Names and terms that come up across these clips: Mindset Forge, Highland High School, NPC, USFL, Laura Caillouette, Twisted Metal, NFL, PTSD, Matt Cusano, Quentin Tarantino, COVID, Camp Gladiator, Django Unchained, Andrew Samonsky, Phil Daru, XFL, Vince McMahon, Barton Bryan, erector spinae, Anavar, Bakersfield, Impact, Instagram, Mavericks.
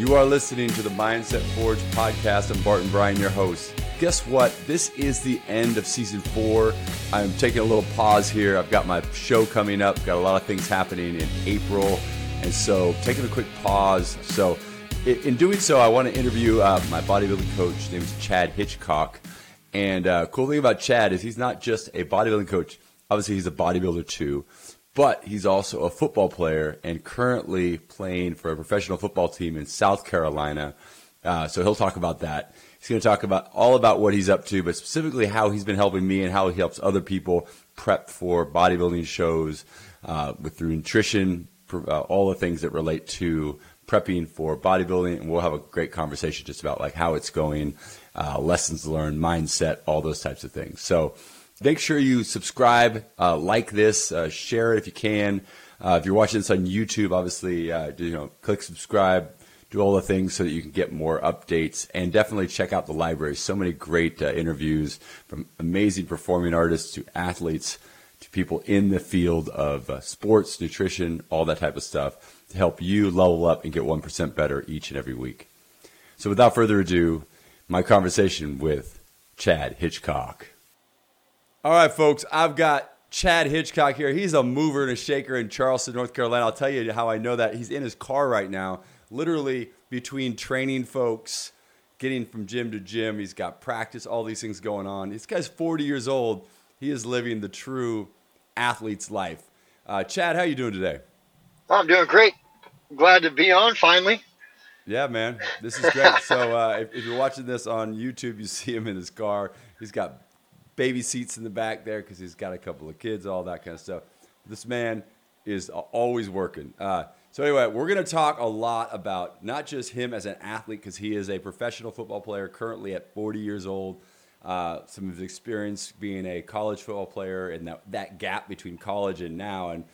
You are listening to the Mindset Forge podcast. I'm Barton Bryan, your host. Guess what? This is the end of season 4. I'm taking a little pause here. I've got my show coming up. Got a lot of things happening in April. And so taking a quick pause. So in doing so, I want to interview my bodybuilding coach. His name is Chad Hitchcock. And cool thing about Chad is he's not just a bodybuilding coach. Obviously, he's a bodybuilder too. But he's also a football player and currently playing for a professional football team in South Carolina. So he'll talk about that. He's going to talk about all about what he's up to, but specifically how he's been helping me and how he helps other people prep for bodybuilding shows through nutrition, all the things that relate to prepping for bodybuilding. And we'll have a great conversation just about like how it's going, lessons learned, mindset, all those types of things. So make sure you subscribe, like this, share it if you can. If you're watching this on YouTube, obviously, click subscribe, do all the things so that you can get more updates, and definitely check out the library. So many great interviews from amazing performing artists to athletes to people in the field of sports, nutrition, all that type of stuff to help you level up and get 1% better each and every week. So without further ado, my conversation with Chad Hitchcock. All right, folks, I've got Chad Hitchcock here. He's a mover and a shaker in Charleston, North Carolina. I'll tell you how I know that. He's in his car right now, literally between training folks, getting from gym to gym. He's got practice, all these things going on. This guy's 40 years old. He is living the true athlete's life. Chad, how are you doing today? I'm doing great. Glad to be on finally. Yeah, man, this is great. So if you're watching this on YouTube, you see him in his car. He's got baby seats in the back there because he's got a couple of kids, all that kind of stuff. This man is always working. So anyway, we're going to talk a lot about not just him as an athlete because he is a professional football player currently at 40 years old. Some of his experience being a college football player and that gap between college and now and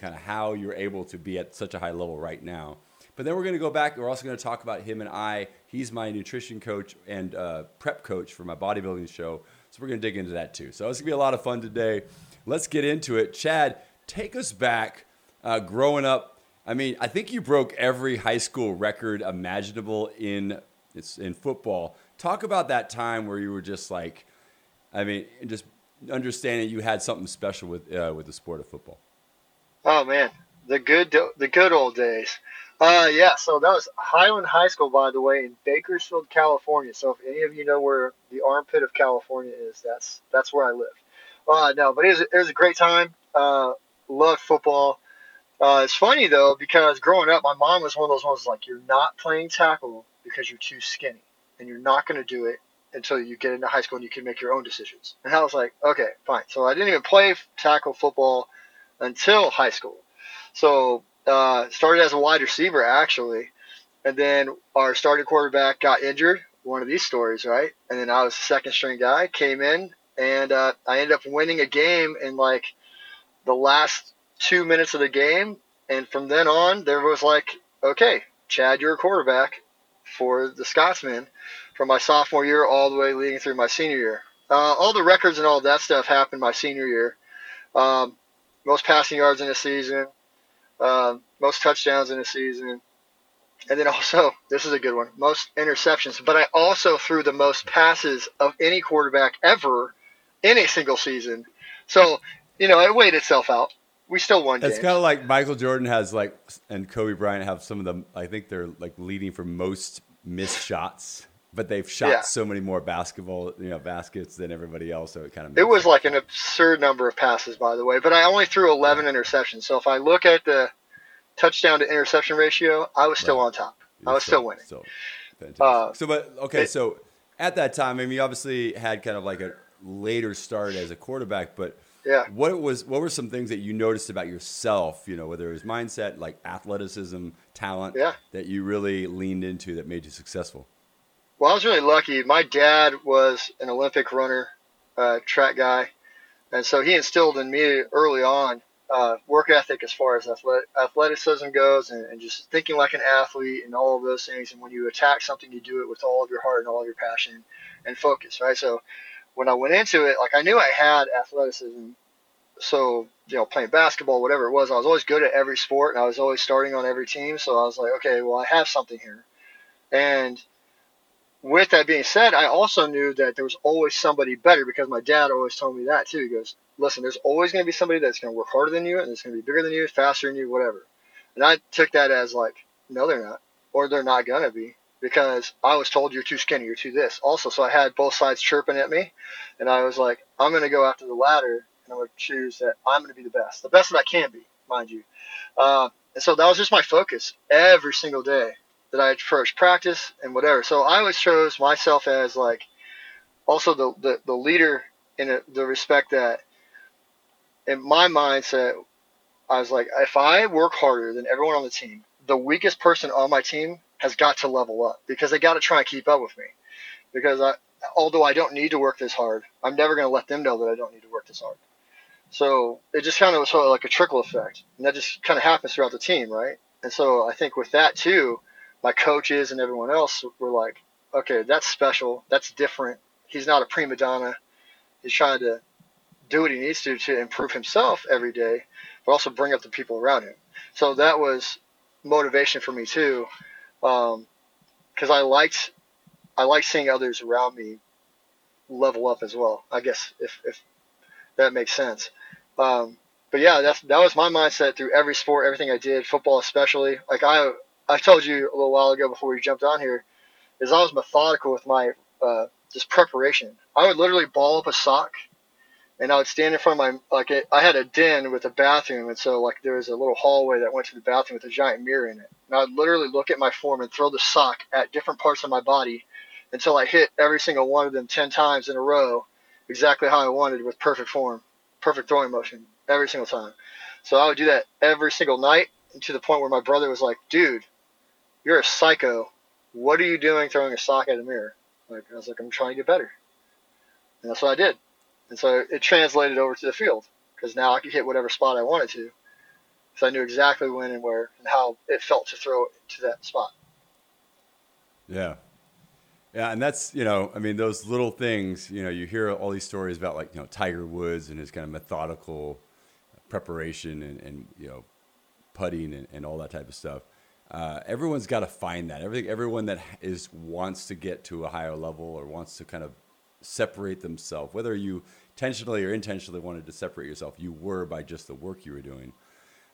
kind of how you're able to be at such a high level right now. But then we're going to go back. We're also going to talk about him and I. He's my nutrition coach and prep coach for my bodybuilding show. So we're going to dig into that too. So it's going to be a lot of fun today. Let's get into it. Chad, take us back growing up. I mean, I think you broke every high school record imaginable in football. Talk about that time where you were just like, I mean, just understanding you had something special with the sport of football. Oh, man, the good old days. So that was Highland High School, by the way, in Bakersfield, California. So if any of you know where the armpit of California is, that's where I live. But it was a great time. Loved football. It's funny, though, because growing up, my mom was one of those ones like, you're not playing tackle because you're too skinny, and you're not going to do it until you get into high school and you can make your own decisions. And I was like, okay, fine. So I didn't even play tackle football until high school. So started as a wide receiver, actually, and then our starting quarterback got injured, one of these stories, right? And then I was the second-string guy, came in, and I ended up winning a game in, like, the last 2 minutes of the game, and from then on, there was like, okay, Chad, you're a quarterback for the Scotsman from my sophomore year all the way leading through my senior year. All the records and all that stuff happened my senior year. Most passing yards in a season. Most touchdowns in a season. And then also, this is a good one, most interceptions. But I also threw the most passes of any quarterback ever in a single season. So, it weighed itself out. We still won games. It's kind of like Michael Jordan has and Kobe Bryant have some of the, I think they're leading for most missed shots. But they've shot so many more baskets than everybody else. So it kind of was like an absurd number of passes, by the way. But I only threw 11 interceptions. So if I look at the touchdown to interception ratio, I was still on top. I was still winning. So, fantastic. So at that time, I mean, you obviously had kind of like a later start as a quarterback. But what were some things that you noticed about yourself? Whether it was mindset, like athleticism, talent, that you really leaned into that made you successful. Well, I was really lucky. My dad was an Olympic runner, track guy, and so he instilled in me early on work ethic as far as athleticism goes and just thinking like an athlete and all of those things. And when you attack something, you do it with all of your heart and all of your passion and focus, right? So when I went into it, I knew I had athleticism. So, playing basketball, whatever it was, I was always good at every sport, and I was always starting on every team. So I was like, okay, well, I have something here. And with that being said, I also knew that there was always somebody better, because my dad always told me that too. He goes, listen, there's always going to be somebody that's going to work harder than you, and it's going to be bigger than you, faster than you, whatever. And I took that as like, no, they're not, or they're not going to be, because I was told you're too skinny, you're too this. Also, so I had both sides chirping at me, and I was like, I'm going to go after the ladder, and I'm going to choose that I'm going to be the best that I can be, mind you. And so that was just my focus every single day that I approached practice and whatever. So I always chose myself as like also the leader in the respect that in my mindset, I was like, if I work harder than everyone on the team, the weakest person on my team has got to level up, because they got to try and keep up with me. Because although I don't need to work this hard, I'm never going to let them know that I don't need to work this hard. So it just kind of was sort of like a trickle effect, and that just kind of happens throughout the team, right? And so I think with that too, my coaches and everyone else were like, okay, that's special, that's different. He's not a prima donna. He's trying to do what he needs to improve himself every day, but also bring up the people around him. So that was motivation for me too, because I liked seeing others around me level up as well, I guess, if that makes sense. But yeah, that was my mindset through every sport, everything I did, football especially. Like I told you a little while ago before we jumped on here, is I was methodical with my just preparation. I would literally ball up a sock, and I would stand in front of my, like, I had a den with a bathroom, and so like there was a little hallway that went to the bathroom with a giant mirror in it. And I would literally look at my form and throw the sock at different parts of my body until I hit every single one of them 10 times in a row, exactly how I wanted, with perfect form, perfect throwing motion every single time. So I would do that every single night, to the point where my brother was like, dude, you're a psycho. What are you doing throwing a sock at a mirror? Like, I was like, I'm trying to get better. And that's what I did. And so it translated over to the field, because now I could hit whatever spot I wanted to, because I knew exactly when and where and how it felt to throw it to that spot. Yeah. Yeah, and that's, you know, I mean, those little things, you know, you hear all these stories about, like, you know, Tiger Woods and his kind of methodical preparation and you know, putting and all that type of stuff. Everyone's got to find that. Everyone that wants to get to a higher level or wants to kind of separate themselves, whether you intentionally or intentionally wanted to separate yourself, you were by just the work you were doing.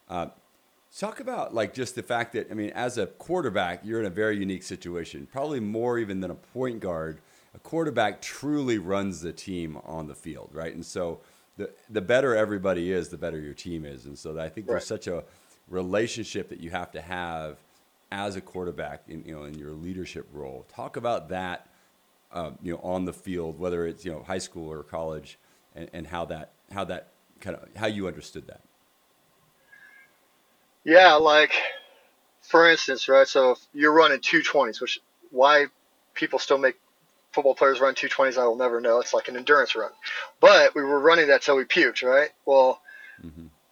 Talk about like just the fact that, I mean, as a quarterback, you're in a very unique situation, probably more even than a point guard. A quarterback truly runs the team on the field, right? And so the better everybody is, the better your team is. And so I think there's such a relationship that you have to have as a quarterback in, you know, in your leadership role. Talk about that, you know, on the field, whether it's, you know, high school or college, and how that kind of, how you understood that. Yeah, like, for instance, right, so if you're running 220s, which why people still make football players run 220s, I will never know. It's like an endurance run. But we were running that till we puked, right? Well,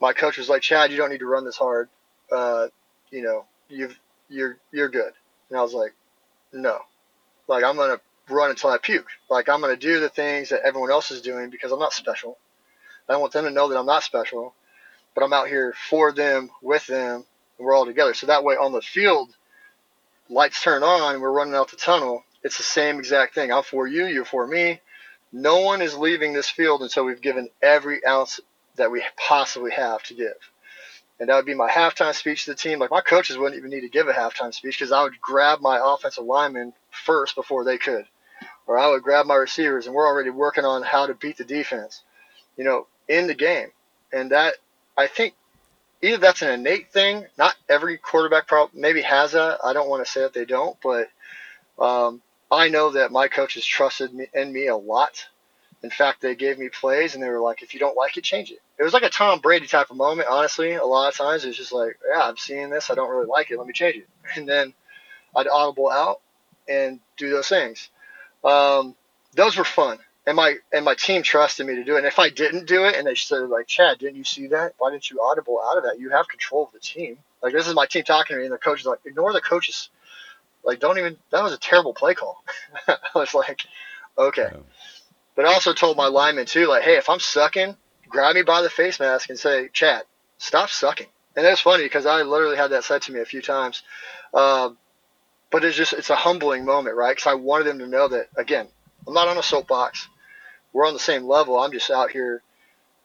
my coach was like, Chad, you don't need to run this hard. You know, you're good. And I was like, no. Like, I'm going to run until I puke. Like, I'm going to do the things that everyone else is doing, because I'm not special. I want them to know that I'm not special, but I'm out here for them, with them, and we're all together. So that way on the field, lights turn on, and we're running out the tunnel. It's the same exact thing. I'm for you, you're for me. No one is leaving this field until we've given every ounce that we possibly have to give. And that would be my halftime speech to the team. Like, my coaches wouldn't even need to give a halftime speech, because I would grab my offensive linemen first before they could. Or I would grab my receivers, and we're already working on how to beat the defense, you know, in the game. And that – I think either that's an innate thing. Not every quarterback probably maybe has that. I don't want to say that they don't, but I know that my coaches trusted me and me a lot. In fact, they gave me plays, and they were like, if you don't like it, change it. It was like a Tom Brady type of moment, honestly. A lot of times it was just like, yeah, I'm seeing this. I don't really like it. Let me change it. And then I'd audible out and do those things. Those were fun. And my team trusted me to do it. And if I didn't do it, and they said, like, Chad, didn't you see that? Why didn't you audible out of that? You have control of the team. Like, this is my team talking to me, and the coach is like, ignore the coaches. Like, don't even – that was a terrible play call. I was like, okay. Yeah. But I also told my linemen, too, like, hey, if I'm sucking, grab me by the face mask and say, Chad, stop sucking. And it was funny, because I literally had that said to me a few times. But it's just, it's a humbling moment, right? Because I wanted them to know that, again, I'm not on a soapbox. We're on the same level. I'm just out here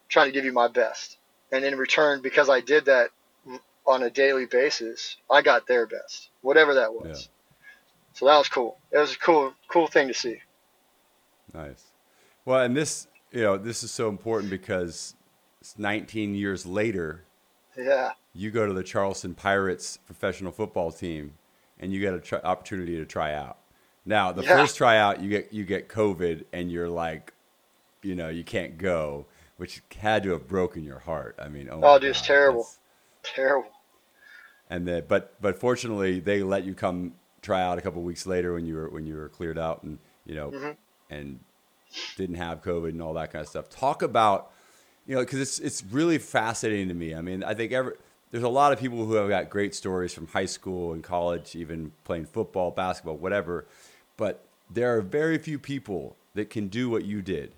trying to give you my best. And in return, because I did that on a daily basis, I got their best, whatever that was. Yeah. So that was cool. It was a cool thing to see. Nice. Well, and this, you know, this is so important because it's 19 years later. Yeah. You go to the Charleston Pirates professional football team, and you get an opportunity to try out. Now, the first tryout, you get COVID, and you're like, you know, you can't go, which had to have broken your heart. I mean, oh, dude, it's terrible, terrible. And then, but fortunately, they let you come try out a couple of weeks later when you were cleared out, and you know, and didn't have COVID and all that kind of stuff. Talk about, you know, because it's really fascinating to me. I mean, I think there's a lot of people who have got great stories from high school and college, even playing football, basketball, whatever. But there are very few people that can do what you did,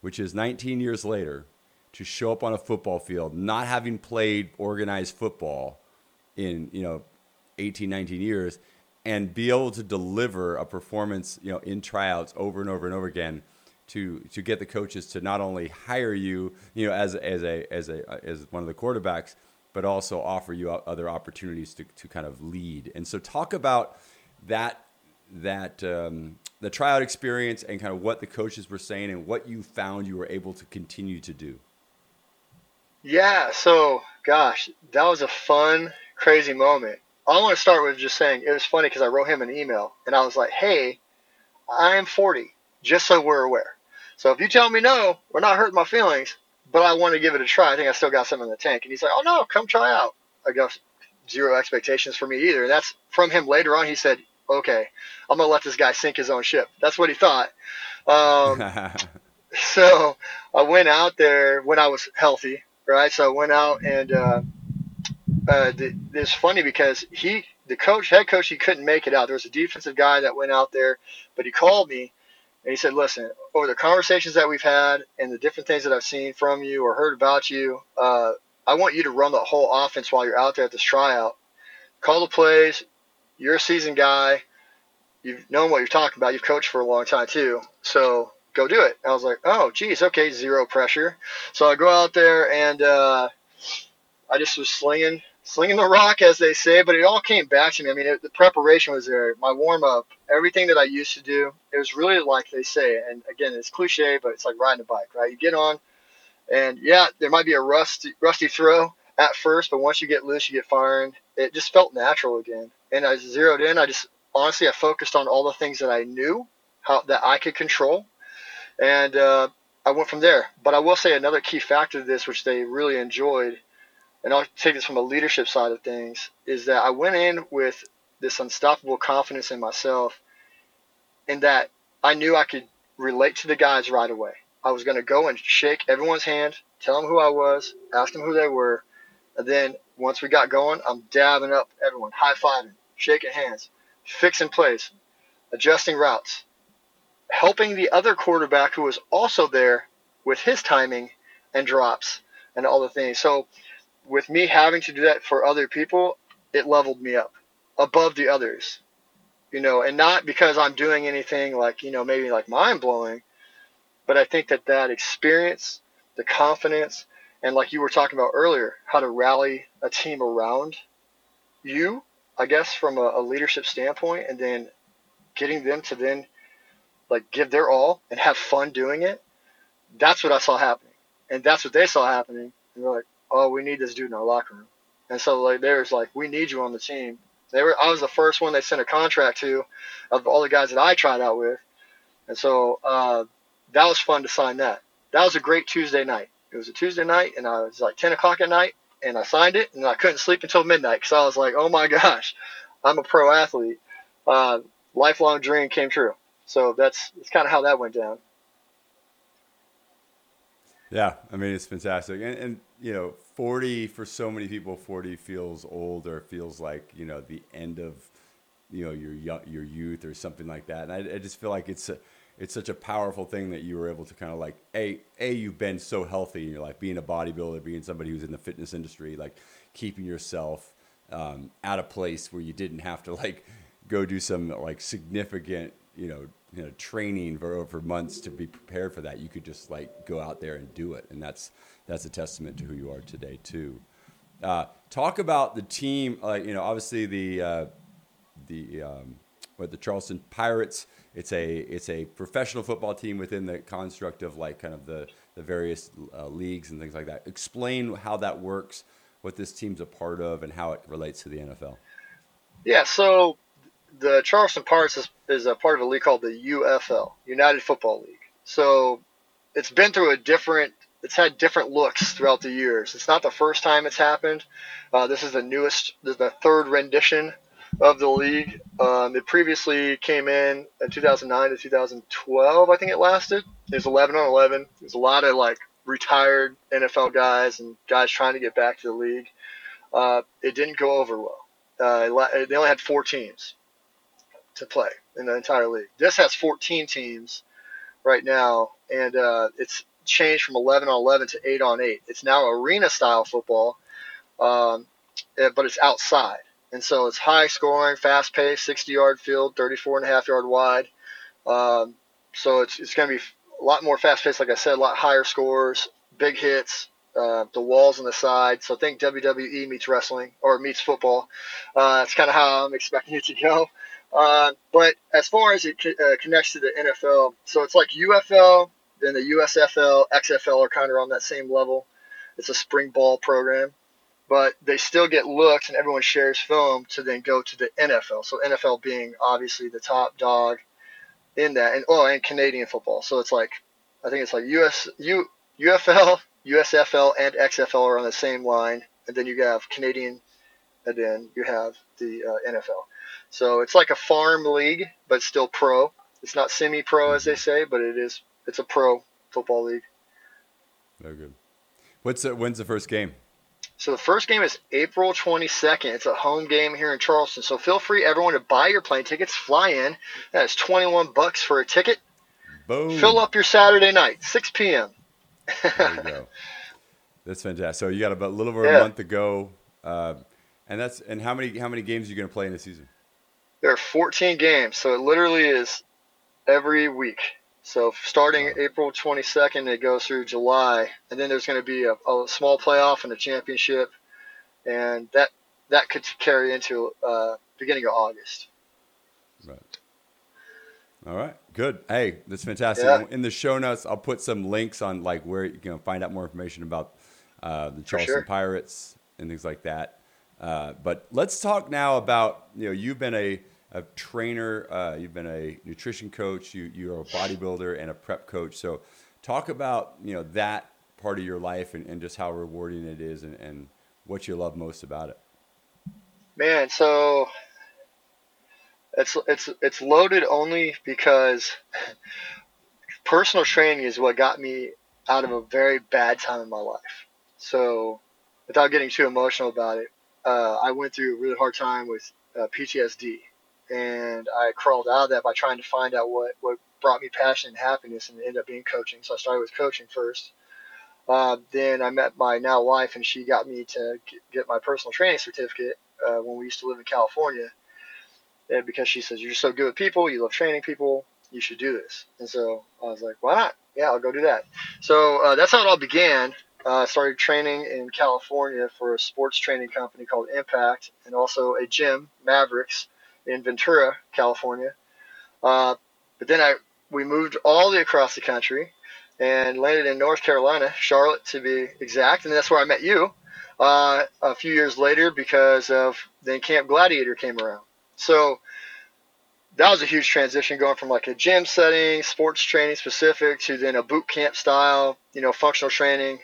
which is 19 years later, to show up on a football field, not having played organized football in, you know, 18, 19 years, and be able to deliver a performance, you know, in tryouts over and over and over again to get the coaches to not only hire you, you know, as one of the quarterbacks, but also offer you other opportunities to kind of lead. And so talk about that the tryout experience and kind of what the coaches were saying and what you found you were able to continue to do. Yeah, so gosh, that was a fun, crazy moment. I want to start with just saying it was funny because I wrote him an email and I was like, hey, I'm 40, just so we're aware. So if you tell me no, we're not hurting my feelings, but I want to give it a try. I think I still got some in the tank. And he's like, oh, no, come try out. I got zero expectations for me either. And that's from him later on. He said, okay, I'm going to let this guy sink his own ship. That's what he thought. So I went out there when I was healthy, right? So I went out and it's funny because the head coach, he couldn't make it out. There was a defensive guy that went out there, but he called me. And he said, listen, over the conversations that we've had and the different things that I've seen from you or heard about you, I want you to run the whole offense while you're out there at this tryout. Call the plays. You're a seasoned guy. You've known what you're talking about. You've coached for a long time, too. So go do it. I was like, oh, geez, okay, zero pressure. So I go out there, and I just was slinging the rock, as they say, but it all came back to me. I mean, the preparation was there, my warm-up, everything that I used to do. It was really like they say, and again, it's cliche, but it's like riding a bike, right? You get on, and yeah, there might be a rusty throw at first, but once you get loose, you get firing. It just felt natural again, and I zeroed in. I just honestly, I focused on all the things that I knew that I could control, and I went from there. But I will say another key factor to this, which they really enjoyed, and I'll take this from a leadership side of things, is that I went in with this unstoppable confidence in myself and that I knew I could relate to the guys right away. I was going to go and shake everyone's hand, tell them who I was, ask them who they were. And then once we got going, I'm dabbing up everyone, high-fiving, shaking hands, fixing plays, adjusting routes, helping the other quarterback who was also there with his timing and drops and all the things. So with me having to do that for other people, it leveled me up above the others, you know, and not because I'm doing anything like, you know, maybe like mind blowing, but I think that experience, the confidence, and like you were talking about earlier, how to rally a team around you, I guess, from a leadership standpoint, and then getting them to then like give their all and have fun doing it. That's what I saw happening. And that's what they saw happening. And they're like, oh, we need this dude in our locker room. And so like there was like, we need you on the team. I was the first one they sent a contract to of all the guys that I tried out with. And so that was fun to sign that. That was a great Tuesday night. It was a Tuesday night, and I was like 10 o'clock at night, and I signed it, and I couldn't sleep until midnight because I was like, oh, my gosh, I'm a pro athlete. Lifelong dream came true. So that's kind of how that went down. Yeah, I mean, it's fantastic. And you know, 40, for so many people, 40 feels old or feels like, you know, the end of, you know, your youth or something like that. And I just feel like it's such a powerful thing that you were able to kind of like, you've been so healthy in your life, being a bodybuilder, being somebody who's in the fitness industry, like keeping yourself at a place where you didn't have to like, go do some like significant, you know, training for months to be prepared for that. You could just like go out there and do it. And that's a testament to who you are today too. Talk about the team, you know, obviously the Charleston Pirates, it's a professional football team within the construct of like kind of the various leagues and things like that. Explain how that works, what this team's a part of, and how it relates to the NFL. Yeah, so the Charleston Pirates is a part of a league called the UFL, United Football League. So it's been through it's had different looks throughout the years. It's not the first time it's happened. This is the third rendition of the league. It previously came in 2009 to 2012, I think it lasted. It was 11-on-11. There's a lot of like retired NFL guys and guys trying to get back to the league. It didn't go over well. They only had 4 teams to play in the entire league. This has 14 teams right now, and it's changed from 11-on-11 to 8-on-8. It's now arena-style football, but it's outside. And so it's high scoring, fast paced, 60-yard field, 34.5-yard wide. So it's going to be a lot more fast paced, like I said, a lot higher scores, big hits, the walls on the side. So think WWE meets wrestling or meets football. That's kind of how I'm expecting it to go. But as far as it connects to the NFL, so it's like UFL, then the USFL, XFL are kind of on that same level. It's a spring ball program. But they still get looks, and everyone shares film to then go to the NFL. So NFL being obviously the top dog in that, and Canadian football. So it's like, I think it's like UFL, USFL, and XFL are on the same line, and then you have Canadian, and then you have the NFL. So it's like a farm league, but still pro. It's not semi-pro as they say, but it's a pro football league. Very good. When's the first game? So the first game is April 22nd. It's a home game here in Charleston. So feel free, everyone, to buy your plane tickets, fly in. That is $21 for a ticket. Boom. Fill up your Saturday night, 6 p.m. There you go. That's fantastic. So you got about a little over a month to go. And how many games are you going to play in the season? There are 14 games. So it literally is every week. So starting April 22nd, it goes through July, and then there's going to be a small playoff and a championship, and that could carry into beginning of August. Right. All right. Good. Hey, that's fantastic. Yeah. In the show notes, I'll put some links on like where you can find out more information about the Charleston Pirates and things like that. But let's talk now about, you've been a trainer, you've been a nutrition coach, you're a bodybuilder and a prep coach. So talk about, that part of your life and just how rewarding it is and what you love most about it. Man, so it's loaded only because personal training is what got me out of a very bad time in my life. So without getting too emotional about it, I went through a really hard time with PTSD. And I crawled out of that by trying to find out what brought me passion and happiness, and it ended up being coaching. So I started with coaching first. Then I met my now wife, and she got me to get my personal training certificate when we used to live in California. And because she says, you're so good with people, you love training people, you should do this. And so I was like, why not? Yeah, I'll go do that. So that's how it all began. I started training in California for a sports training company called Impact, and also a gym, Mavericks, in Ventura, California. But then we moved all the way across the country and landed in North Carolina, Charlotte to be exact. And that's where I met you a few years later because of then Camp Gladiator came around. So that was a huge transition, going from like a gym setting, sports training specific, to then a boot camp style, functional training,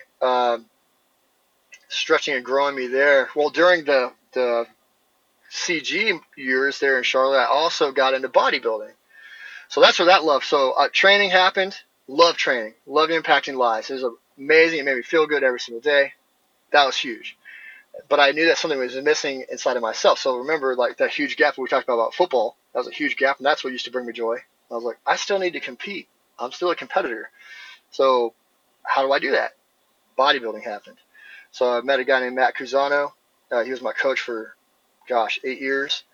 stretching and growing me there. Well, during the CG years there in Charlotte, I also got into bodybuilding. So that's where that love. So training happened, love training, love impacting lives. It was amazing. It made me feel good every single day. That was huge. But I knew that something was missing inside of myself. So remember, like that huge gap we talked about football, that was a huge gap. And that's what used to bring me joy. I was like, I still need to compete. I'm still a competitor. So how do I do that? Bodybuilding happened. So I met a guy named Matt Cusano. He was my coach for 8 years.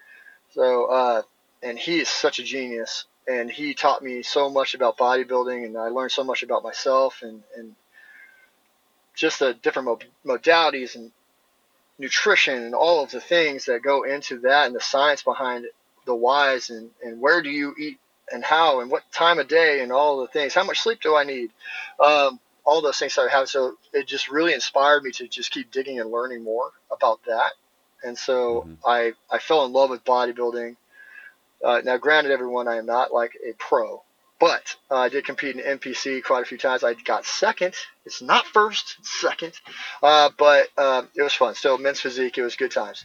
So and he is such a genius, and he taught me so much about bodybuilding, and I learned so much about myself and just the different modalities and nutrition and all of the things that go into that, and the science behind the whys, and where do you eat and how and what time of day and all the things, how much sleep do I need, all those things that I have. So it just really inspired me to just keep digging and learning more about that. And so I fell in love with bodybuilding. Now, granted, everyone, I am not like a pro, but I did compete in NPC quite a few times. I got second. It's not first, it's second. But it was fun. Still, men's physique, it was good times.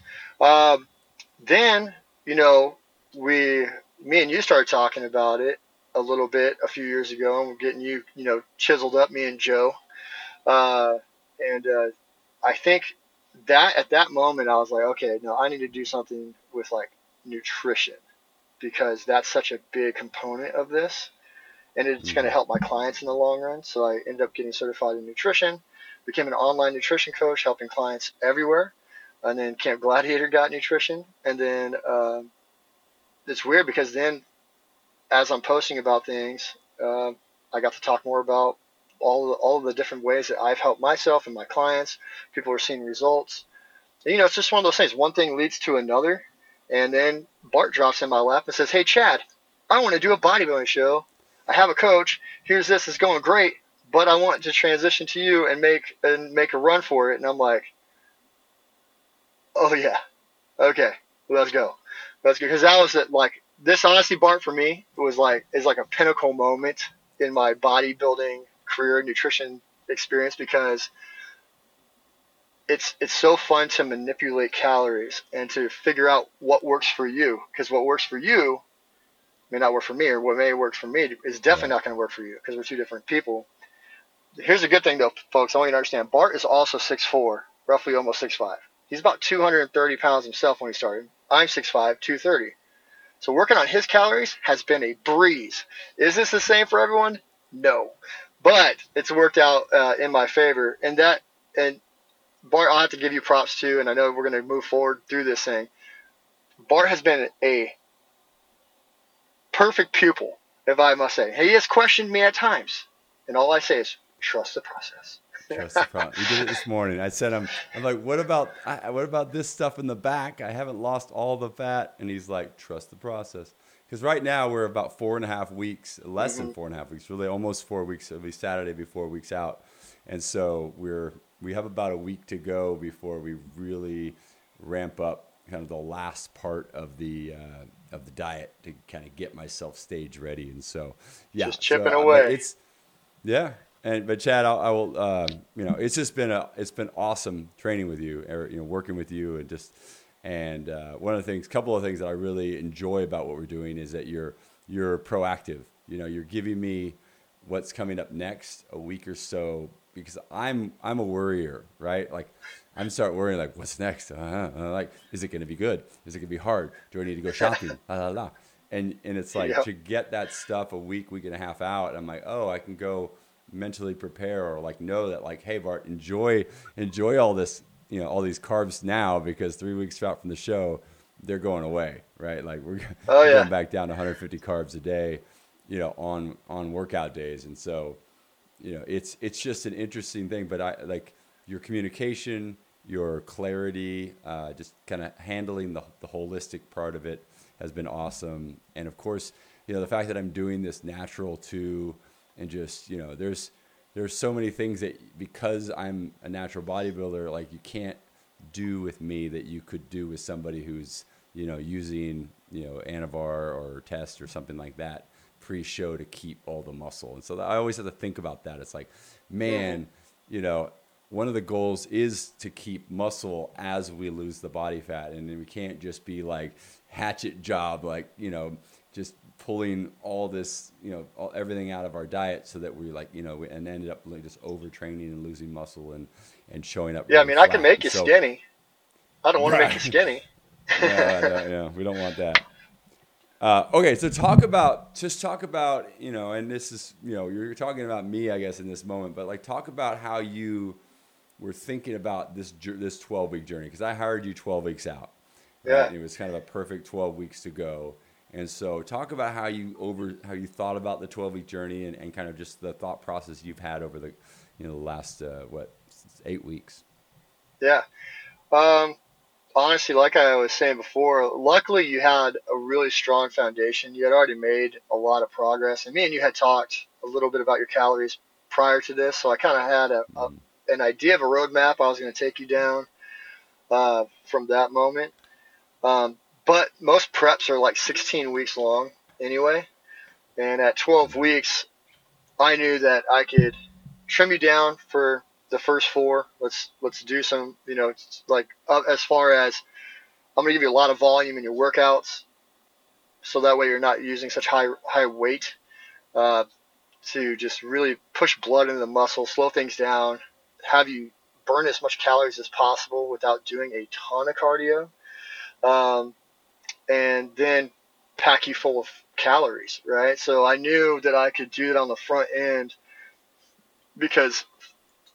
Then, you know, me and you started talking about it a little bit a few years ago, and we're getting you, you know, chiseled up, me and Joe. And I think that at that moment, I was like, okay, no, I need to do something with like nutrition, because that's such a big component of this, and it's going to help my clients in the long run. So I ended up getting certified in nutrition, became an online nutrition coach, helping clients everywhere. And then Camp Gladiator got nutrition. And then it's weird because then as I'm posting about things, I got to talk more about all the different ways that I've helped myself and my clients. People are seeing results. And, you know, it's just one of those things. One thing leads to another. And then Bart drops in my lap and says, hey, Chad, I want to do a bodybuilding show. I have a coach. Here's this. It's going great, but I want to transition to you and make a run for it. And I'm like, oh, yeah. Okay, let's go. Let's go. Because that was like this, honestly, Bart, for me, is like a pinnacle moment in my bodybuilding career, nutrition experience, because it's so fun to manipulate calories and to figure out what works for you, because what works for you may not work for me, or what may work for me is definitely not going to work for you, because we're two different people. Here's a good thing, though, folks. I want you to understand, Bart is also 6'4", roughly almost 6'5". He's about 230 pounds himself when he started. I'm 6'5", 230. So working on his calories has been a breeze. Is this the same for everyone? No. But it's worked out in my favor. And Bart, I'll have to give you props too, and I know we're going to move forward through this thing. Bart has been a perfect pupil, if I must say. He has questioned me at times, and all I say is trust the process. Trust the process. We did it this morning. I said, I'm like, what about this stuff in the back? I haven't lost all the fat. And he's like, trust the process. Because right now we're about 4.5 weeks, less than 4.5 weeks, really almost 4 weeks. It'll be Saturday before a week's out. And so we have about a week to go before we really ramp up kind of the last part of the diet to kind of get myself stage ready. And so, yeah, just chipping away. But Chad, I will, you know, it's just been it's been awesome training with you, or, you know, working with you, and one of the things, couple of things that I really enjoy about what we're doing is that you're proactive. You know, you're giving me what's coming up next a week or so, because I'm a worrier, right? Like I'm start worrying, like, what's next? Like, is it going to be good? Is it going to be hard? Do I need to go shopping? And it's like, to get that stuff a week and a half out, I'm like, oh, I can go mentally prepare, or like know that, like, hey, Bart, enjoy all this, you know, all these carbs now, because 3 weeks out from the show, they're going away, right? Like we're going back down to 150 carbs a day, you know, on workout days, and so. You know, it's just an interesting thing, but I like your communication, your clarity, just kind of handling the holistic part of it has been awesome. And of course, you know, the fact that I'm doing this natural too, and just, you know, there's so many things that, because I'm a natural bodybuilder, like you can't do with me that you could do with somebody who's, you know, using, you know, Anavar or Test or something like that pre-show to keep all the muscle. And so I always have to think about that. It's like, man, you know, one of the goals is to keep muscle as we lose the body fat. And then we can't just be like hatchet job, like, you know, just pulling all this, you know, everything out of our diet so that we, like, you know, and ended up like just overtraining and losing muscle and showing up. Yeah. Really, I mean, flat. I can make you skinny. I don't want to make you skinny. No, we don't want that. Okay, so talk about, you know, and this is, you know, you're talking about me, I guess, in this moment, but like talk about how you were thinking about this 12-week journey, because I hired you 12 weeks out. Right? Yeah. And it was kind of a perfect 12 weeks to go. And so talk about how you thought about the 12-week journey and kind of just the thought process you've had over the, the last, 8 weeks. Yeah. Honestly, like I was saying before, luckily you had a really strong foundation. You had already made a lot of progress, and me and you had talked a little bit about your calories prior to this. So I kind of had an idea of a roadmap I was going to take you down from that moment. But most preps are like 16 weeks long anyway. And at 12 weeks, I knew that I could trim you down for the first four. Let's do some, as far as I'm going to give you a lot of volume in your workouts. So that way you're not using such high weight to just really push blood into the muscle, slow things down, have you burn as much calories as possible without doing a ton of cardio. And then pack you full of calories, right? So I knew that I could do it on the front end because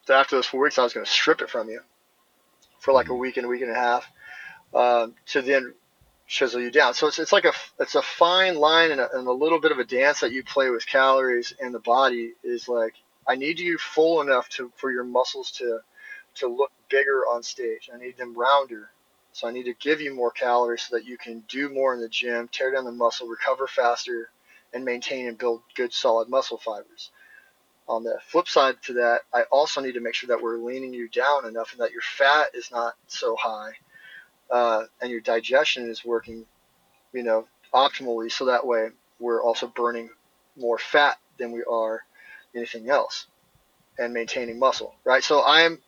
after those 4 weeks, I was going to strip it from you for like a week and a week and a half to then chisel you down. So it's like it's a fine line and a little bit of a dance that you play with calories, and the body is like, I need you full enough for your muscles to look bigger on stage. I need them rounder. So I need to give you more calories so that you can do more in the gym, tear down the muscle, recover faster, and maintain and build good, solid muscle fibers. On the flip side to that, I also need to make sure that we're leaning you down enough and that your fat is not so high and your digestion is working, optimally. So that way we're also burning more fat than we are anything else and maintaining muscle, right? So I'm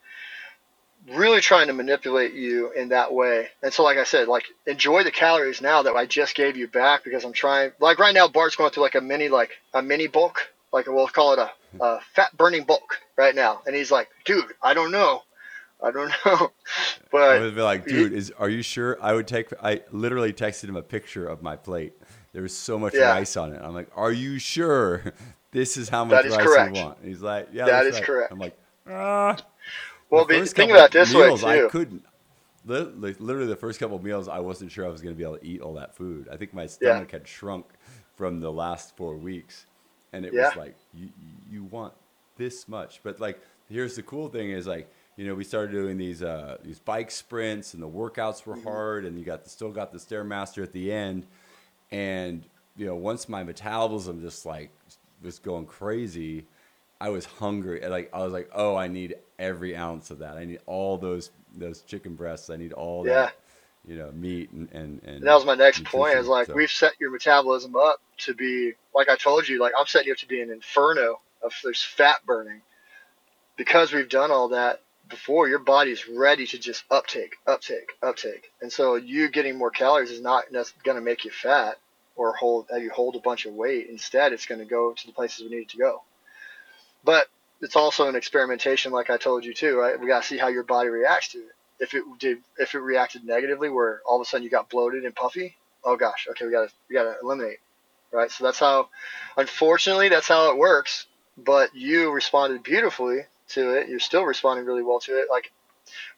really trying to manipulate you in that way. And so, like I said, enjoy the calories now that I just gave you back, because I'm trying, right now, Bart's going through a mini bulk, we'll call it a fat burning bulk right now. And he's like, dude, I don't know. But I would be like, dude, are you sure? I literally texted him a picture of my plate. There was so much rice on it. I'm like, are you sure this is how much rice you want? And he's like, yeah, that's right. Correct. I'm like, well, think about it this way too. I couldn't. Literally, the first couple of meals, I wasn't sure I was going to be able to eat all that food. I think my stomach had shrunk from the last 4 weeks, and it was like you want this much. But here's the cool thing is we started doing these bike sprints, and the workouts were hard, and you still got the Stairmaster at the end, and once my metabolism just was going crazy. I was hungry. I was like, oh, I need every ounce of that. I need all those chicken breasts. I need all that, meat and that was my next point. Is we've set your metabolism up to be, like I told you, I'm setting you up to be an inferno of this fat burning, because we've done all that before. Your body's ready to just uptake. And so you getting more calories is not going to make you fat or hold a bunch of weight. Instead, it's going to go to the places we need it to go. But it's also an experimentation, like I told you too, right? We got to see how your body reacts to it. If it reacted negatively, where all of a sudden you got bloated and puffy, oh gosh, okay, we gotta eliminate, right? So that's how it works. But you responded beautifully to it. You're still responding really well to it.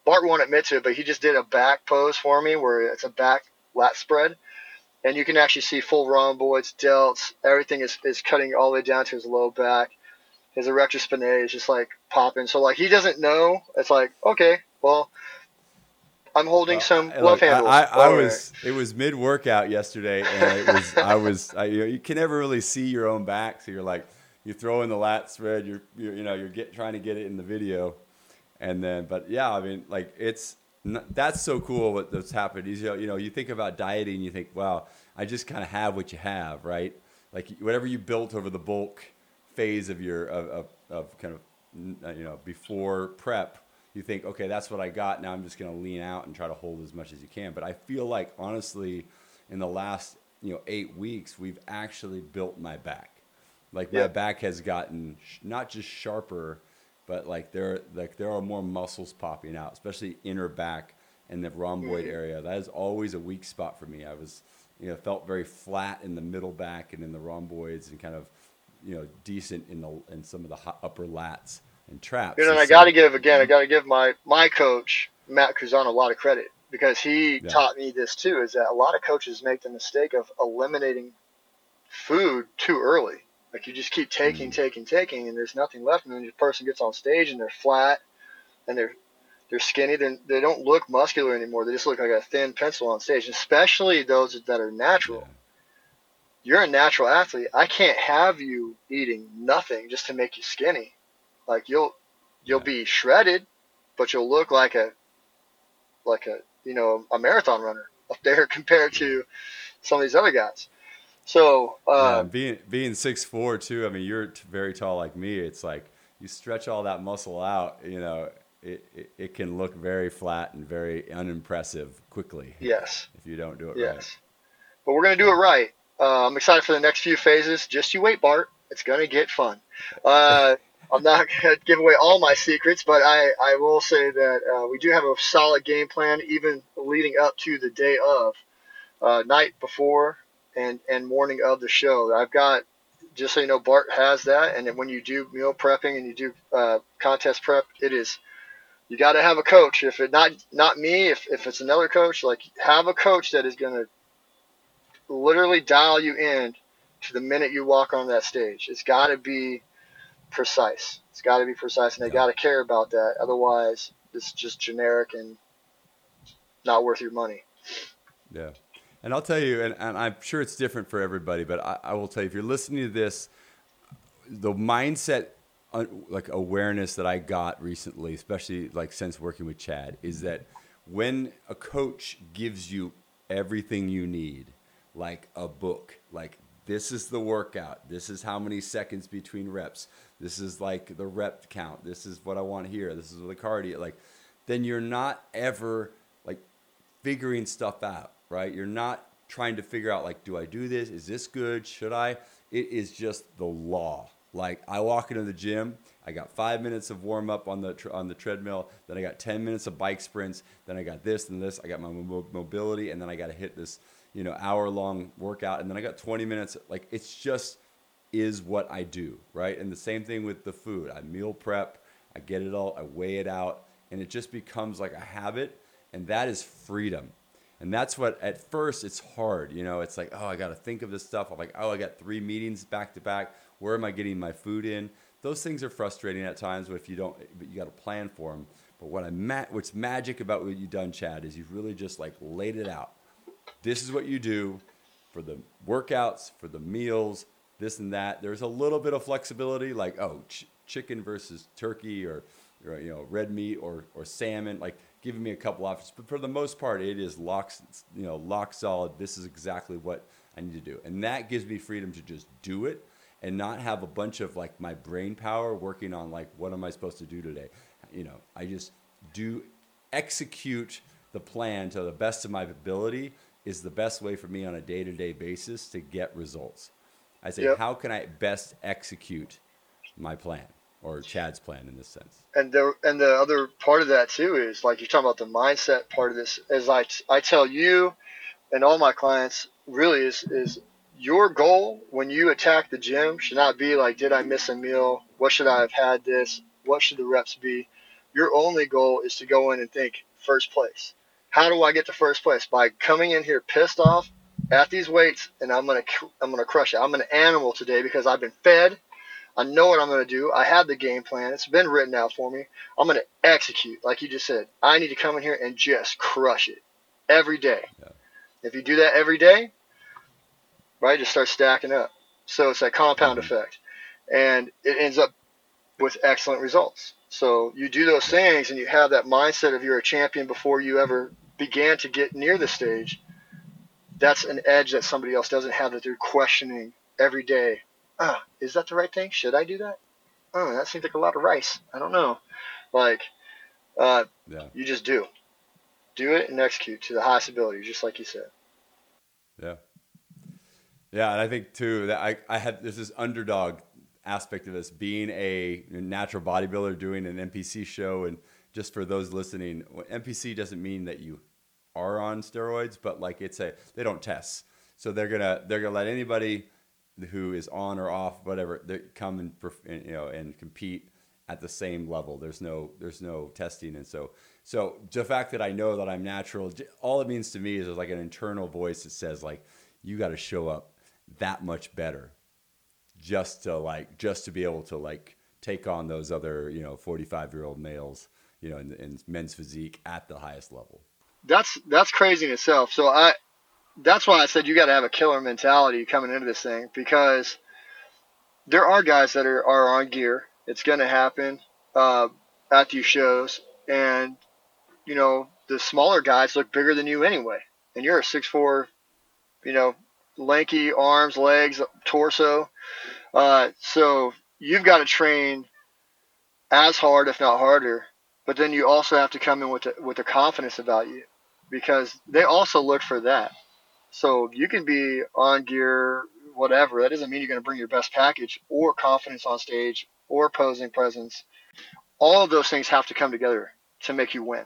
Bart won't admit to it, but he just did a back pose for me where it's a back lat spread. And you can actually see full rhomboids, delts, everything is cutting all the way down to his low back. His erector spinae is just popping. So he doesn't know. It's okay, well, I'm holding some love handles. It was mid workout yesterday, and it was you can never really see your own back. So you're you throw in the lat spread. You're trying to get it in the video, and then that's so cool what that's happened. You think about dieting, you think, wow, I just kind of have what you have, right? Whatever you built over the bulk phase of your before prep, you think, okay, that's what I got. Now I'm just going to lean out and try to hold as much as you can. But I feel honestly, in the last 8 weeks, we've actually built my back. My back has gotten not just sharper, but there are more muscles popping out, especially inner back and the rhomboid area. That is always a weak spot for me. I was felt very flat in the middle back and in the rhomboids, and kind of decent in some of the upper lats and traps. I got to give my coach Matt Cusano a lot of credit because he taught me this too, is that a lot of coaches make the mistake of eliminating food too early. Like you just keep taking, and there's nothing left. And then the person gets on stage and they're flat and they're skinny. They don't look muscular anymore. They just look like a thin pencil on stage, especially those that are natural. Yeah. You're a natural athlete. I can't have you eating nothing just to make you skinny. Like you'll be shredded, but you'll look like a marathon runner up there compared to some of these other guys. So being 6'4" too, I mean, you're very tall like me. It's like you stretch all that muscle out, you know, it can look very flat and very unimpressive quickly. Yes. If you don't do it right. Yes. But we're going to do it right. I'm excited for the next few phases. Just you wait, Bart. It's going to get fun. I'm not going to give away all my secrets, but I will say that we do have a solid game plan, even leading up to the day of, night before, and morning of the show. I've got, just so you know, Bart has that. And then when you do meal prepping and you do contest prep, it is, you got to have a coach. If it's not me, if it's another coach, like have a coach that is going to literally dial you in to the minute you walk on that stage. It's got to be precise. It's got to be precise, and they got to care about that. Otherwise, it's just generic and not worth your money. Yeah. And I'll tell you, and I'm sure it's different for everybody, but I will tell you, if you're listening to this, the mindset, like awareness that I got recently, especially like since working with Chad, is that when a coach gives you everything you need, like a book, like this is the workout, this is how many seconds between reps, this is like the rep count, this is what I want here, this is the cardio, like then you're not ever like figuring stuff out, right? You're not trying to figure out like, do I do this? Is this good? Should I? It is just the law. Like I walk into the gym, I got 5 minutes of warm up on the treadmill, then I got 10 minutes of bike sprints, then I got this and this, I got my mobility, and then I got to hit this, you know, hour-long workout, and then I got 20 minutes. Like, it's just is what I do, right? And the same thing with the food. I meal prep, I get it all, I weigh it out, and it just becomes like a habit, and that is freedom. And that's what, at first, it's hard. You know, it's like, oh, I got to think of this stuff. I'm like, oh, I got 3 meetings back-to-back. Where am I getting my food in? Those things are frustrating at times, but you got to plan for them. But what's magic about what you've done, Chad, is you've really just, like, laid it out. This is what you do for the workouts, for the meals, this and that. There's a little bit of flexibility, like, oh, chicken versus turkey or you know, red meat or salmon, like giving me a couple options. But for the most part, it is lock solid. This is exactly what I need to do. And that gives me freedom to just do it and not have a bunch of like my brain power working on like, what am I supposed to do today? You know, I just execute the plan to the best of my ability is the best way for me on a day-to-day basis to get results. I say, how can I best execute my plan or Chad's plan in this sense? And the other part of that too is like, you're talking about the mindset part of this, as I tell you and all my clients, really is your goal when you attack the gym should not be like, did I miss a meal? What should I have had this? What should the reps be? Your only goal is to go in and think first place. How do I get to first place? By coming in here pissed off at these weights, and I'm gonna crush it. I'm an animal today because I've been fed. I know what I'm gonna do. I had the game plan. It's been written out for me. I'm gonna execute, like you just said. I need to come in here and just crush it every day. Yeah. If you do that every day, right, just start stacking up. So it's that compound effect, and it ends up with excellent results. So you do those things and you have that mindset of you're a champion before you ever began to get near the stage. That's an edge that somebody else doesn't have, that they're questioning every day. Is that the right thing? Should I do that? Oh, that seems like a lot of rice. I don't know. Like, you just do. Do it and execute to the highest ability, just like you said. Yeah. Yeah, and I think, too, that I had this underdog aspect of this, being a natural bodybuilder, doing an NPC show. And just for those listening, NPC doesn't mean that you are on steroids, but like they don't test. So they're gonna let anybody who is on or off, whatever, they come and compete at the same level. There's no testing. And so So the fact that I know that I'm natural, all it means to me is there's like an internal voice that says like, you got to show up that much better just to be able to like take on those other, 45-year-old males, in men's physique at the highest level. That's crazy in itself. So that's why I said you got to have a killer mentality coming into this thing, because there are guys that are on gear. It's going to happen at these shows. And, the smaller guys look bigger than you anyway. And you're a 6'4", lanky arms, legs, torso. So you've got to train as hard, if not harder. But then you also have to come in with a confidence about you, because they also look for that. So you can be on gear, whatever. That doesn't mean you're going to bring your best package or confidence on stage or posing presence. All of those things have to come together to make you win.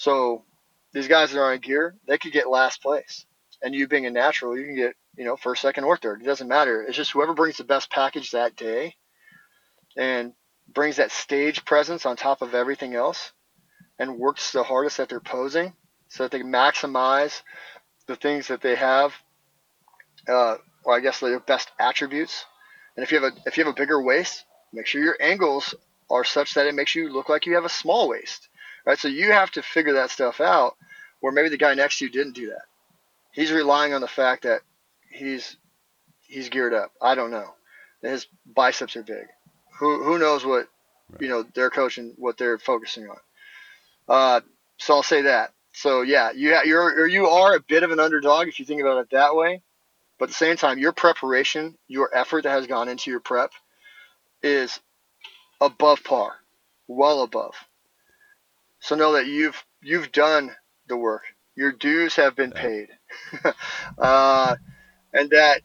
So these guys that are on gear, they could get last place. And you being a natural, you can get, first, second, or third. It doesn't matter. It's just whoever brings the best package that day and brings that stage presence on top of everything else and works the hardest at their posing so that they maximize the things that they have, or I guess their best attributes. And if you have a bigger waist, make sure your angles are such that it makes you look like you have a small waist, right? So you have to figure that stuff out, where maybe the guy next to you didn't do that. He's relying on the fact that he's geared up. I don't know. His biceps are big. Who knows what, right, their coach and what they're focusing on. So I'll say that. So yeah, you are a bit of an underdog if you think about it that way. But at the same time, your preparation, your effort that has gone into your prep is above par, well above. So know that you've done the work. Your dues have been paid, and that,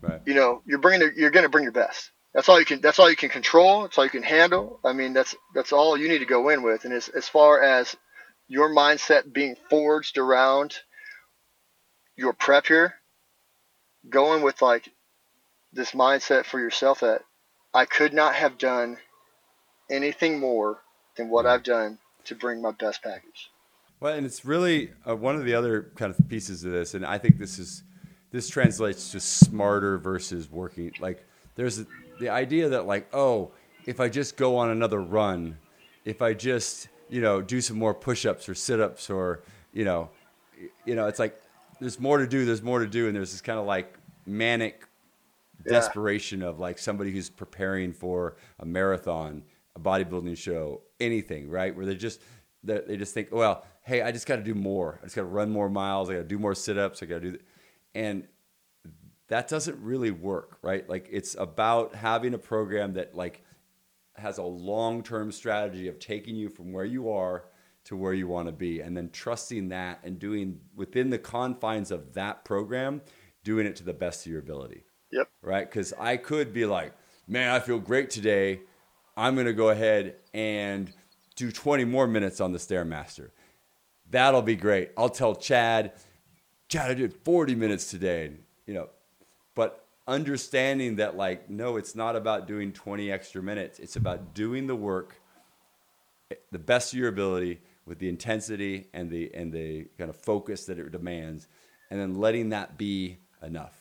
right, you're going to bring your best. That's all you can. That's all you can control. That's all you can handle. I mean, that's all you need to go in with. And as far as your mindset being forged around your prep here, go in with like this mindset for yourself that I could not have done anything more than what I've done to bring my best package. Well, and it's really one of the other kind of pieces of this, and I think this translates to smarter versus working. Like there's the idea that like, oh, if I just go on another run, if I just do some more push-ups or sit-ups or it's like there's more to do, and there's this kind of like manic desperation of like somebody who's preparing for a marathon, a bodybuilding show, anything, right? Where they just think, well, hey, I just got to do more. I just got to run more miles. I got to do more sit-ups. I got to do that. And that doesn't really work, right? Like it's about having a program that like has a long-term strategy of taking you from where you are to where you want to be, and then trusting that and doing within the confines of that program, doing it to the best of your ability. Yep. Right? Because I could be like, man, I feel great today. I'm going to go ahead and do 20 more minutes on the Stairmaster. That'll be great. I'll tell Chad, I did 40 minutes today, but understanding that like, no, it's not about doing 20 extra minutes. It's about doing the work, the best of your ability with the intensity and the kind of focus that it demands, and then letting that be enough.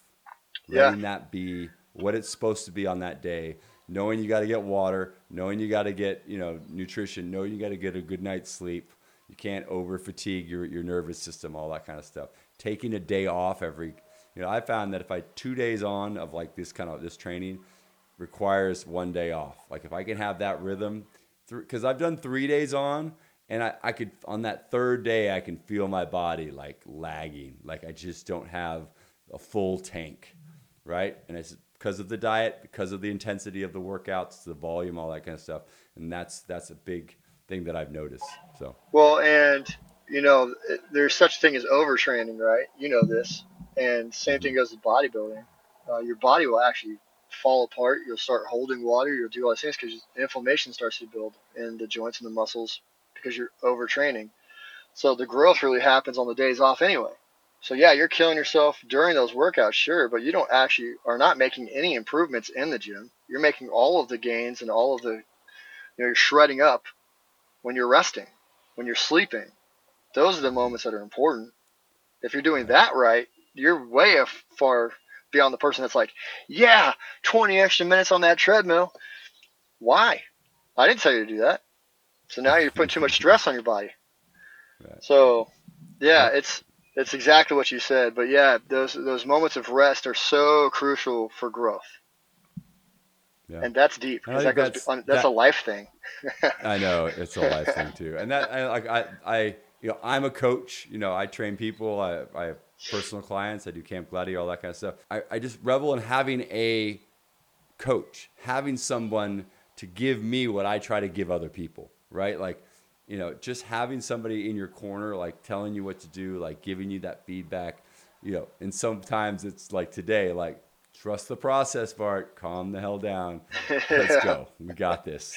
Letting that be what it's supposed to be on that day. Knowing you got to get water, knowing you got to get, nutrition, knowing you got to get a good night's sleep. You can't over fatigue your nervous system, all that kind of stuff. Taking a day off every, I found that if I 2 days on of like this training requires 1 day off. Like if I can have that rhythm, because I've done 3 days on, and I could, on that third day, I can feel my body like lagging. Like I just don't have a full tank, right? And it's because of the diet, because of the intensity of the workouts, the volume, all that kind of stuff. And that's a big thing that I've noticed. So, well, and there's such a thing as overtraining, right? This, and same thing goes with bodybuilding. Your body will actually fall apart. You'll start holding water. You'll do all these things because inflammation starts to build in the joints and the muscles because you're overtraining. So the growth really happens on the days off anyway. So yeah, you're killing yourself during those workouts, sure, but you are not making any improvements in the gym. You're making all of the gains and all of the, you're shredding up when you're resting. when you're sleeping. Those are the moments that are important. If you're doing that right, you're way far beyond the person that's like, yeah, 20 extra minutes on that treadmill. Why? I didn't tell you to do that. So now you're putting too much stress on your body. Right. So, yeah, it's exactly what you said. But, yeah, those moments of rest are so crucial for growth. Yeah. And that's deep. That's a life thing. I know. It's a life thing, too. And that I'm a coach. You know, I train people. I have personal clients. I do Camp Gladiator, all that kind of stuff. I just revel in having a coach, having someone to give me what I try to give other people, right? Like, you know, just having somebody in your corner, like telling you what to do, like giving you that feedback, you know. And sometimes it's like today, like, trust the process, Bart. Calm the hell down. Let's go. We got this.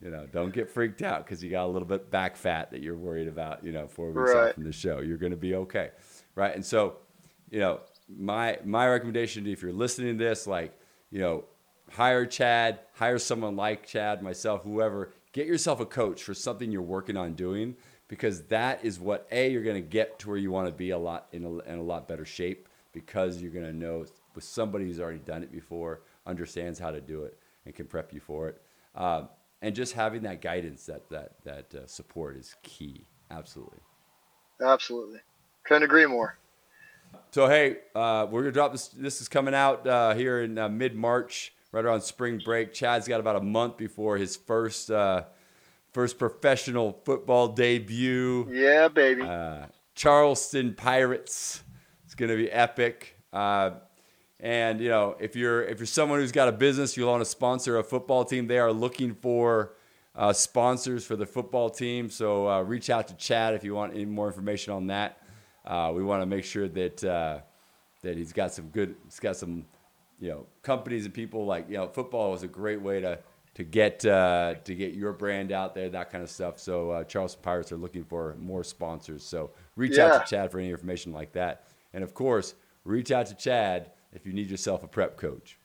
You know, don't get freaked out because you got a little bit back fat that you're worried about, you know, 4 weeks out from the show. You're going to be okay, right? And so, you know, my recommendation to you, if you're listening to this, like, you know, hire Chad, hire someone like Chad, myself, whoever. Get yourself a coach for something you're working on doing, because that is what, A, you're going to get to where you want to be in a lot better shape, because you're going to know with somebody who's already done it before, understands how to do it, and can prep you for it. And just having that guidance, that support is key. Absolutely. Couldn't agree more. So, hey, we're going to drop this. This is coming out here in mid-March, right around spring break. Chad's got about a month before his first professional football debut. Yeah, baby. Charleston Pirates. It's going to be epic. And, you know, if you're someone who's got a business, you want to sponsor a football team, they are looking for sponsors for the football team. So reach out to Chad if you want any more information on that. We want to make sure that he's got some, you know, companies and people like, you know, football is a great way to get your brand out there, that kind of stuff. So Charleston Pirates are looking for more sponsors. So reach out to Chad for any information like that. And of course, reach out to Chad if you need yourself a prep coach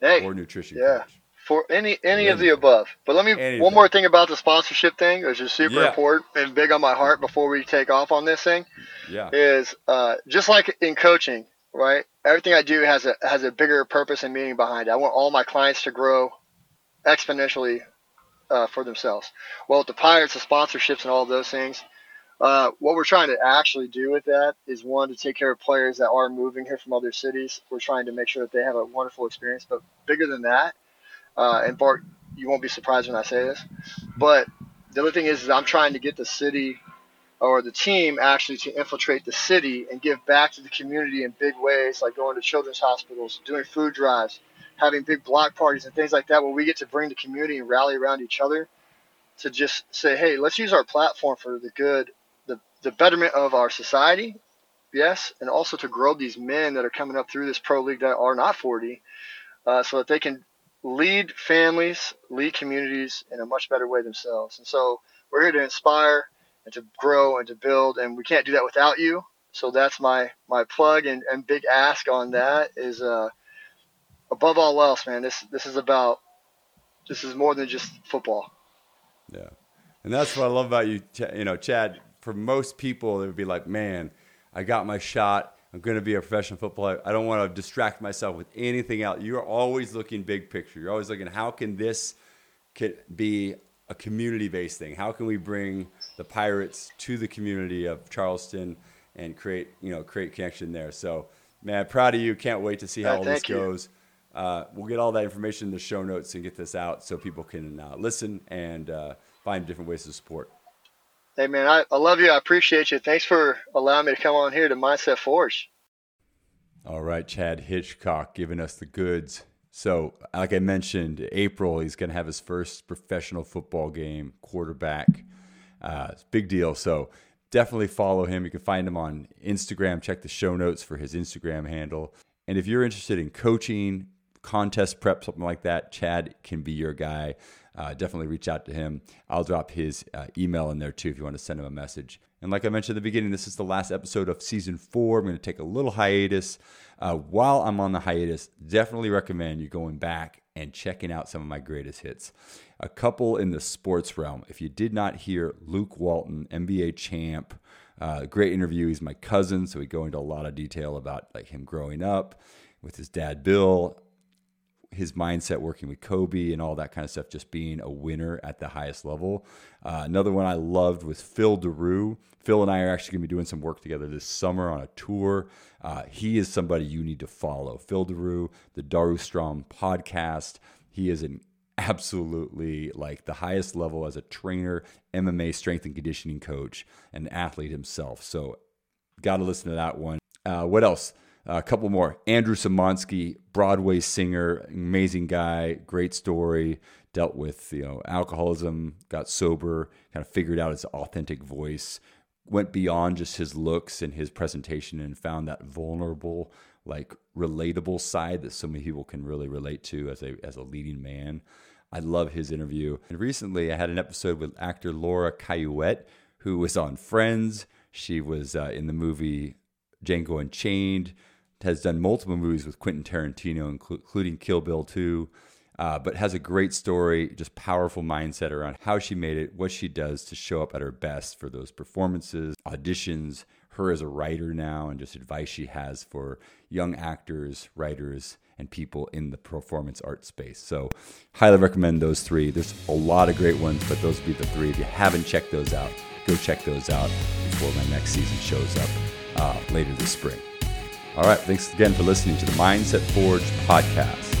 or nutrition coach. For any of the above. But let me one more thing about the sponsorship thing, which is super important and big on my heart before we take off on this thing, is just like in coaching, right? Everything I do has a bigger purpose and meaning behind it. I want all my clients to grow exponentially for themselves. Well, with the Pirates, the sponsorships and all of those things, what we're trying to actually do with that is, one, to take care of players that are moving here from other cities. We're trying to make sure that they have a wonderful experience. But bigger than that, and Bart, you won't be surprised when I say this, but the other thing is I'm trying to get the city or the team actually to infiltrate the city and give back to the community in big ways, like going to children's hospitals, doing food drives, having big block parties and things like that, where we get to bring the community and rally around each other to just say, hey, let's use our platform for the good, the betterment of our society, yes, and also to grow these men that are coming up through this pro league that are not 40, so that they can lead families, lead communities in a much better way themselves. And so we're here to inspire and to grow and to build, and we can't do that without you. So that's my plug and big ask on that is, above all else, man, this is more than just football. Yeah. And that's what I love about you, you know, Chad. For most people, it would be like, man, I got my shot. I'm going to be a professional football player. I don't want to distract myself with anything else. You're always looking big picture. You're always looking, how can this be a community-based thing? How can we bring the Pirates to the community of Charleston and create connection there? So, man, proud of you. Can't wait to see how all this goes. We'll get all that information in the show notes and get this out so people can listen and find different ways to support. Hey, man, I love you. I appreciate you. Thanks for allowing me to come on here to Mindset Forge. All right, Chad Hitchcock giving us the goods. So, like I mentioned, April, he's going to have his first professional football game, quarterback. It's a big deal. So, definitely follow him. You can find him on Instagram. Check the show notes for his Instagram handle. And if you're interested in coaching, contest prep, something like that, Chad can be your guy. Definitely reach out to him. I'll drop his email in there too if you want to send him a message. And like I mentioned at the beginning, this is the last episode of season 4. I'm going to take a little hiatus. While I'm on the hiatus, definitely recommend you going back and checking out some of my greatest hits. A couple in the sports realm. If you did not hear, Luke Walton, NBA champ, great interview. He's my cousin, so we go into a lot of detail about like him growing up with his dad, Bill, his mindset working with Kobe and all that kind of stuff, just being a winner at the highest level. Another one I loved was Phil Daru. Phil and I are actually going to be doing some work together this summer on a tour. He is somebody you need to follow. Phil Daru, the Daru Strong podcast. He is an absolutely like the highest level as a trainer, MMA strength and conditioning coach, and athlete himself. So got to listen to that one. What else? A couple more. Andrew Samonsky, Broadway singer, amazing guy, great story, dealt with, alcoholism, got sober, kind of figured out his authentic voice, went beyond just his looks and his presentation and found that vulnerable, relatable side that so many people can really relate to as a leading man. I love his interview. And recently I had an episode with actor Laura Caillouette, who was on Friends. She was in the movie Django Unchained, has done multiple movies with Quentin Tarantino, including Kill Bill 2, but has a great story, just powerful mindset around how she made it, what she does to show up at her best for those performances, auditions, her as a writer now, and just advice she has for young actors, writers, and people in the performance art space. So highly recommend those three. There's a lot of great ones, but those would be the three. If you haven't checked those out, go check those out before my next season shows up later this spring. All right, thanks again for listening to the Mindset Forge podcast.